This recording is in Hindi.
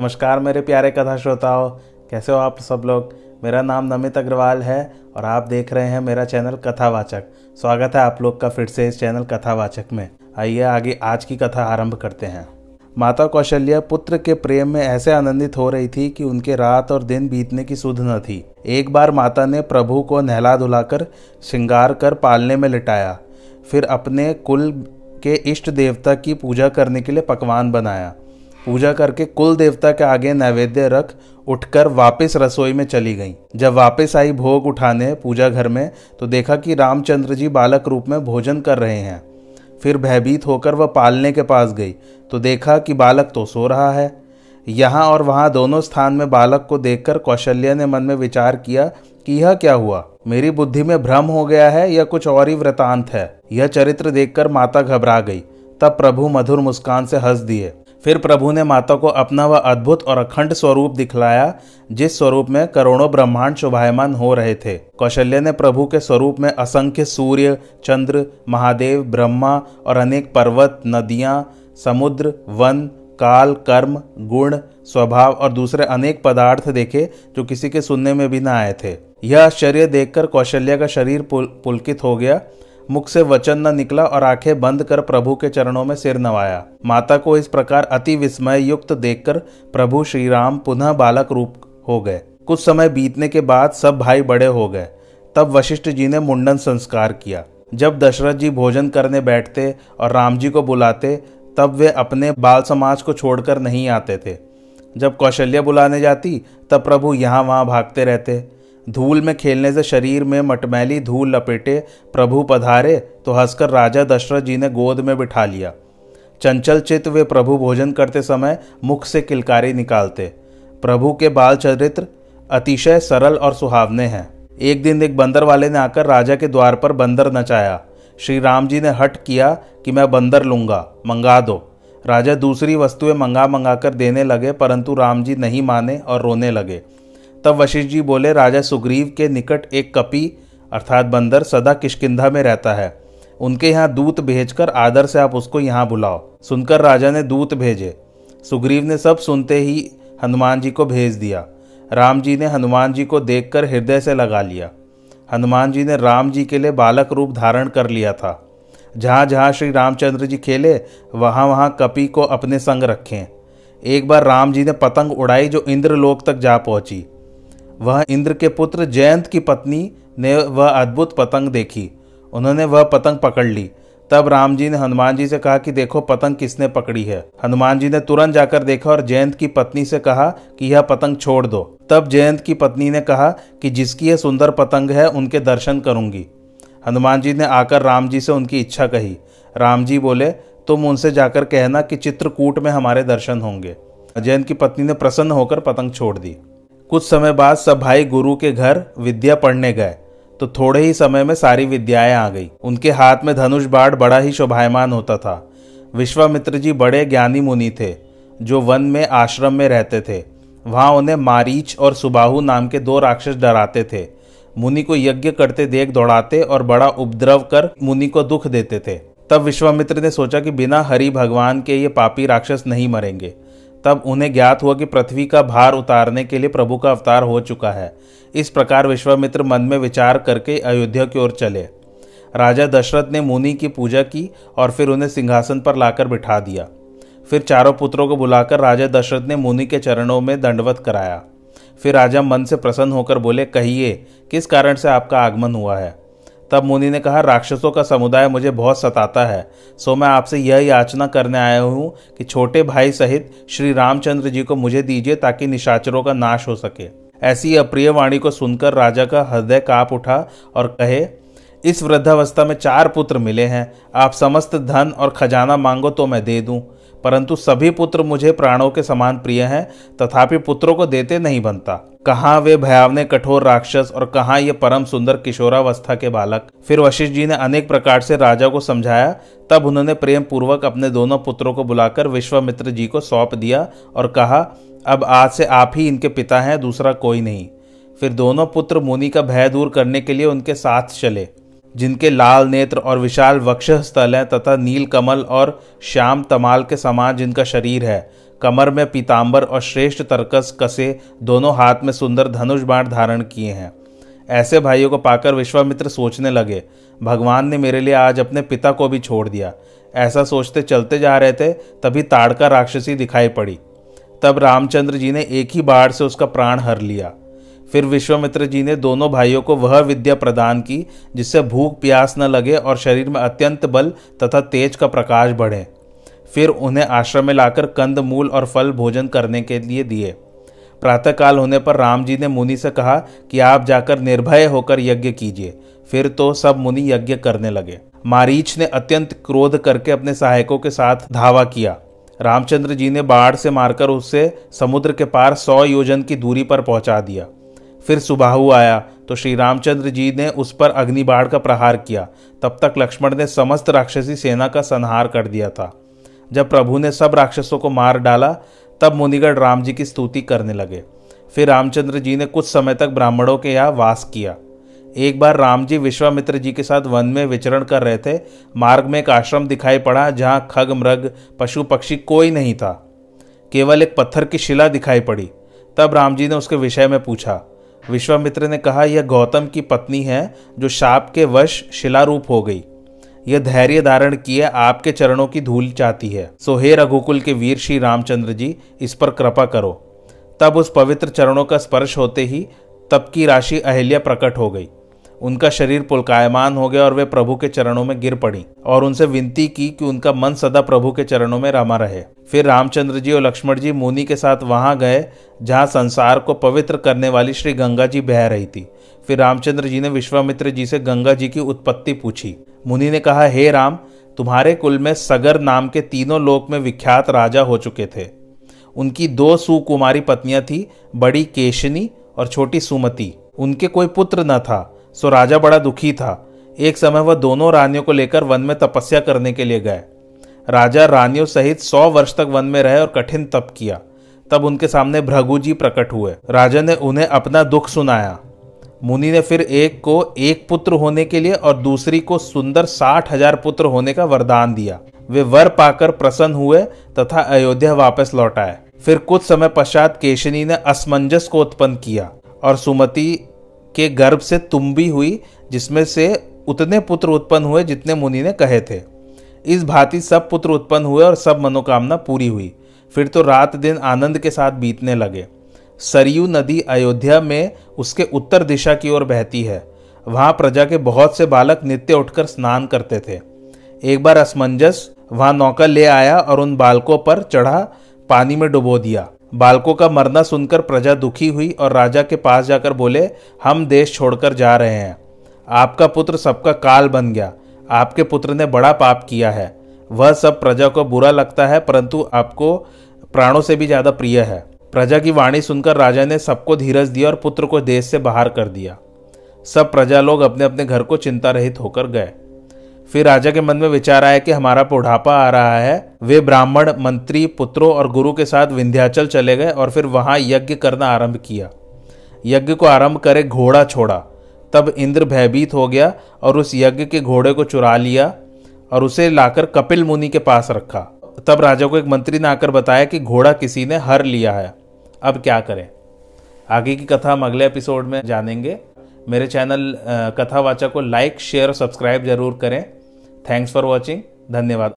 नमस्कार मेरे प्यारे कथा श्रोताओं, कैसे हो आप सब लोग। मेरा नाम नमित अग्रवाल है और आप देख रहे हैं मेरा चैनल कथावाचक। स्वागत है आप लोग का फिर से इस चैनल कथावाचक में। आइए आगे आज की कथा आरंभ करते हैं। माता कौशल्या पुत्र के प्रेम में ऐसे आनंदित हो रही थी कि उनके रात और दिन बीतने की सुध न थी। एक बार माता ने प्रभु को नहला धुलाकर श्रृंगार कर पालने में लिटाया, फिर अपने कुल के इष्ट देवता की पूजा करने के लिए पकवान बनाया। पूजा करके कुल देवता के आगे नैवेद्य रख उठकर वापस रसोई में चली गईं। जब वापस आई भोग उठाने पूजा घर में तो देखा कि रामचंद्र जी बालक रूप में भोजन कर रहे हैं। फिर भयभीत होकर वह पालने के पास गई तो देखा कि बालक तो सो रहा है। यहाँ और वहाँ दोनों स्थान में बालक को देखकर कौशल्या ने मन में विचार किया कि यह क्या हुआ, मेरी बुद्धि में भ्रम हो गया है या कुछ और ही वृतांत है। यह चरित्र देखकर माता घबरा गई। तब प्रभु मधुर मुस्कान से हंस दिए। फिर प्रभु ने माता को अपना वह अद्भुत और अखंड स्वरूप दिखलाया, जिस स्वरूप में करोड़ों ब्रह्मांड शोभायमान हो रहे थे। कौशल्या ने प्रभु के स्वरूप में असंख्य सूर्य, चंद्र, महादेव, ब्रह्मा और अनेक पर्वत, नदियाँ, समुद्र, वन, काल, कर्म, गुण, स्वभाव और दूसरे अनेक पदार्थ देखे जो किसी के सुनने में भी ना आए थे। यह आश्चर्य देखकर कौशल्या का शरीर पुलकित हो गया। मुख से वचन न निकला और आंखें बंद कर प्रभु के चरणों में सिर नवाया। माता को इस प्रकार अति विस्मय युक्त देखकर प्रभु श्री राम पुनः बालक रूप हो गए। कुछ समय बीतने के बाद सब भाई बड़े हो गए। तब वशिष्ठ जी ने मुंडन संस्कार किया। जब दशरथ जी भोजन करने बैठते और राम जी को बुलाते तब वे अपने बाल समाज को छोड़कर नहीं आते थे। जब कौशल्या बुलाने जाती तब प्रभु यहाँ वहाँ भागते रहते। धूल में खेलने से शरीर में मटमैली धूल लपेटे प्रभु पधारे तो हंसकर राजा दशरथ जी ने गोद में बिठा लिया। चंचल चित्त वे प्रभु भोजन करते समय मुख से किलकारी निकालते। प्रभु के बाल चरित्र अतिशय सरल और सुहावने हैं। एक दिन एक बंदर वाले ने आकर राजा के द्वार पर बंदर नचाया। श्री राम जी ने हठ किया कि मैं बंदर लूँगा, मंगा दो। राजा दूसरी वस्तुएं मंगा मंगा कर देने लगे, परंतु राम जी नहीं माने और रोने लगे। तब वशिष्ठ जी बोले, राजा सुग्रीव के निकट एक कपी अर्थात बंदर सदा किष्किंधा में रहता है। उनके यहाँ दूत भेजकर आदर से आप उसको यहाँ बुलाओ। सुनकर राजा ने दूत भेजे। सुग्रीव ने सब सुनते ही हनुमान जी को भेज दिया। राम जी ने हनुमान जी को देखकर हृदय से लगा लिया। हनुमान जी ने राम जी के लिए बालक रूप धारण कर लिया था। जहाँ जहाँ श्री रामचंद्र जी खेले वहाँ वहाँ कपि को अपने संग रखें। एक बार राम जी ने पतंग उड़ाई जो इंद्रलोक तक जा पहुँची। वह इंद्र के पुत्र जयंत की पत्नी ने वह अद्भुत पतंग देखी। उन्होंने वह पतंग पकड़ ली। तब राम जी ने हनुमान जी से कहा कि देखो पतंग किसने पकड़ी है। हनुमान जी ने तुरंत जाकर देखा और जयंत की पत्नी से कहा कि यह पतंग छोड़ दो। तब जयंत की पत्नी ने कहा कि जिसकी यह सुंदर पतंग है उनके दर्शन करूंगी। हनुमान जी ने आकर राम जी से उनकी इच्छा कही। राम जी बोले, तुम उनसे जाकर कहना कि चित्रकूट में हमारे दर्शन होंगे। जयंत की पत्नी ने प्रसन्न होकर पतंग छोड़ दी। कुछ समय बाद सब भाई गुरु के घर विद्या पढ़ने गए तो थोड़े ही समय में सारी विद्याएं आ गई। उनके हाथ में धनुष बाण बड़ा ही शोभायमान होता था। विश्वामित्र जी बड़े ज्ञानी मुनि थे जो वन में आश्रम में रहते थे। वहाँ उन्हें मारीच और सुबाहू नाम के दो राक्षस डराते थे। मुनि को यज्ञ करते देख दौड़ाते और बड़ा उपद्रव कर मुनि को दुख देते थे। तब विश्वामित्र ने सोचा कि बिना हरि भगवान के ये पापी राक्षस नहीं मरेंगे। तब उन्हें ज्ञात हुआ कि पृथ्वी का भार उतारने के लिए प्रभु का अवतार हो चुका है। इस प्रकार विश्वामित्र मन में विचार करके अयोध्या की ओर चले। राजा दशरथ ने मुनि की पूजा की और फिर उन्हें सिंहासन पर लाकर बिठा दिया। फिर चारों पुत्रों को बुलाकर राजा दशरथ ने मुनि के चरणों में दंडवत कराया। फिर राजा मन से प्रसन्न होकर बोले, कहिए किस कारण से आपका आगमन हुआ है। तब मुनि ने कहा, राक्षसों का समुदाय मुझे बहुत सताता है, सो मैं आपसे यह याचना करने आया हूँ कि छोटे भाई सहित श्री रामचंद्र जी को मुझे दीजिए ताकि निशाचरों का नाश हो सके। ऐसी अप्रिय वाणी को सुनकर राजा का हृदय काँप उठा और कहे, इस वृद्धावस्था में चार पुत्र मिले हैं। आप समस्त धन और खजाना मांगो तो मैं दे दूँ, परंतु सभी पुत्र मुझे प्राणों के समान प्रिय हैं, तथापि पुत्रों को देते नहीं बनता। कहाँ वे भयावने कठोर राक्षस और कहाँ ये परम सुंदर किशोरावस्था के बालक। फिर वशिष्ठ जी ने अनेक प्रकार से राजा को समझाया। तब उन्होंने प्रेम पूर्वक अपने दोनों पुत्रों को बुलाकर विश्वामित्र जी को सौंप दिया और कहा, अब आज से आप ही इनके पिता हैं, दूसरा कोई नहीं। फिर दोनों पुत्र मुनि का भय दूर करने के लिए उनके साथ चले, जिनके लाल नेत्र और विशाल वक्षस्थल है तथा नील कमल और श्याम तमाल के समान जिनका शरीर है। कमर में पीतांबर और श्रेष्ठ तरकस कसे, दोनों हाथ में सुंदर धनुष बाण धारण किए हैं। ऐसे भाइयों को पाकर विश्वामित्र सोचने लगे, भगवान ने मेरे लिए आज अपने पिता को भी छोड़ दिया। ऐसा सोचते चलते जा रहे थे, तभी ताड़का राक्षसी दिखाई पड़ी। तब रामचंद्र जी ने एक ही बाढ़ से उसका प्राण हर लिया। फिर विश्वामित्र जी ने दोनों भाइयों को वह विद्या प्रदान की जिससे भूख प्यास न लगे और शरीर में अत्यंत बल तथा तेज का प्रकाश बढ़े। फिर उन्हें आश्रम में लाकर कंद मूल और फल भोजन करने के लिए दिए। प्रातःकाल होने पर राम जी ने मुनि से कहा कि आप जाकर निर्भय होकर यज्ञ कीजिए। फिर तो सब मुनि यज्ञ करने लगे। मारीच ने अत्यंत क्रोध करके अपने सहायकों के साथ धावा किया। रामचंद्र जी ने बाढ़ से मारकर उससे समुद्र के पार 100 योजन की दूरी पर पहुंचा दिया। फिर सुबाहू आया तो श्री रामचंद्र जी ने उस पर अग्निबाण का प्रहार किया। तब तक लक्ष्मण ने समस्त राक्षसी सेना का संहार कर दिया था। जब प्रभु ने सब राक्षसों को मार डाला तब मुनिगढ़ राम जी की स्तुति करने लगे। फिर रामचंद्र जी ने कुछ समय तक ब्राह्मणों के यहाँ वास किया। एक बार राम जी विश्वामित्र जी के साथ वन में विचरण कर रहे थे। मार्ग में एक आश्रम दिखाई पड़ा जहाँ खग मृग पशु पक्षी कोई नहीं था, केवल एक पत्थर की शिला दिखाई पड़ी। तब राम जी ने उसके विषय में पूछा। विश्वामित्र ने कहा, यह गौतम की पत्नी है जो शाप के वश शिलारूप हो गई। यह धैर्य धारण किए आपके चरणों की धूल चाहती है। सो हे रघुकुल के वीर श्री रामचंद्र जी, इस पर कृपा करो। तब उस पवित्र चरणों का स्पर्श होते ही तप की राशि अहल्या प्रकट हो गई। उनका शरीर पुलकायमान हो गया और वे प्रभु के चरणों में गिर पड़ी और उनसे विनती की कि उनका मन सदा प्रभु के चरणों में रमा रहे। फिर रामचंद्र जी और लक्ष्मण जी मुनि के साथ वहां गए जहां संसार को पवित्र करने वाली श्री गंगा जी बह रही थी। फिर रामचंद्र जी ने विश्वामित्र जी से गंगा जी की उत्पत्ति पूछी। मुनि ने कहा, हे राम, तुम्हारे कुल में सगर नाम के तीनों लोक में विख्यात राजा हो चुके थे। उनकी 2 सुकुमारी पत्नियां थीं, बड़ी केशनी और छोटी सुमती। उनके कोई पुत्र न था, सो राजा बड़ा दुखी था। एक समय वह दोनों रानियों को लेकर वन में तपस्या करने के लिए गए। राजा रानियों सहित 100 वर्ष तक वन में रहे और कठिन तप किया। तब उनके सामने भृगु जी प्रकट हुए। राजा ने उन्हें अपना दुख सुनाया। मुनि ने फिर एक को 1 पुत्र होने के लिए और दूसरी को सुंदर 60,000 पुत्र होने का वरदान दिया। वे वर पाकर प्रसन्न हुए तथा अयोध्या वापस लौट आए। फिर कुछ समय पश्चात केशनी ने असमंजस को उत्पन्न किया और सुमति के गर्भ से तुम्बी हुई, जिसमें से उतने पुत्र उत्पन्न हुए जितने मुनि ने कहे थे। इस भांति सब पुत्र उत्पन्न हुए और सब मनोकामना पूरी हुई। फिर तो रात दिन आनंद के साथ बीतने लगे। सरयू नदी अयोध्या में उसके उत्तर दिशा की ओर बहती है। वहाँ प्रजा के बहुत से बालक नित्य उठकर स्नान करते थे। एक बार असमंजस वहाँ नौका ले आया और उन बालकों पर चढ़ा, पानी में डुबो दिया। बालकों का मरना सुनकर प्रजा दुखी हुई और राजा के पास जाकर बोले, हम देश छोड़कर जा रहे हैं। आपका पुत्र सबका काल बन गया। आपके पुत्र ने बड़ा पाप किया है। वह सब प्रजा को बुरा लगता है, परंतु आपको प्राणों से भी ज़्यादा प्रिय है। प्रजा की वाणी सुनकर राजा ने सबको धीरज दिया और पुत्र को देश से बाहर कर दिया। सब प्रजा लोग अपने अपने घर को चिंता रहित होकर गए। फिर राजा के मन में विचार आया कि हमारा बुढ़ापा आ रहा है। वे ब्राह्मण मंत्री पुत्रों और गुरु के साथ विंध्याचल चले गए और फिर वहाँ यज्ञ करना आरंभ किया। यज्ञ को आरंभ करे घोड़ा छोड़ा। तब इंद्र भयभीत हो गया और उस यज्ञ के घोड़े को चुरा लिया और उसे लाकर कपिल मुनि के पास रखा। तब राजा को एक मंत्री ने आकर बताया कि घोड़ा किसी ने हर लिया है, अब क्या करें। आगे की कथा हम अगले एपिसोड में जानेंगे। मेरे चैनल कथावाचक को लाइक शेयर और सब्सक्राइब जरूर करें। Thanks for watching. धन्यवाद।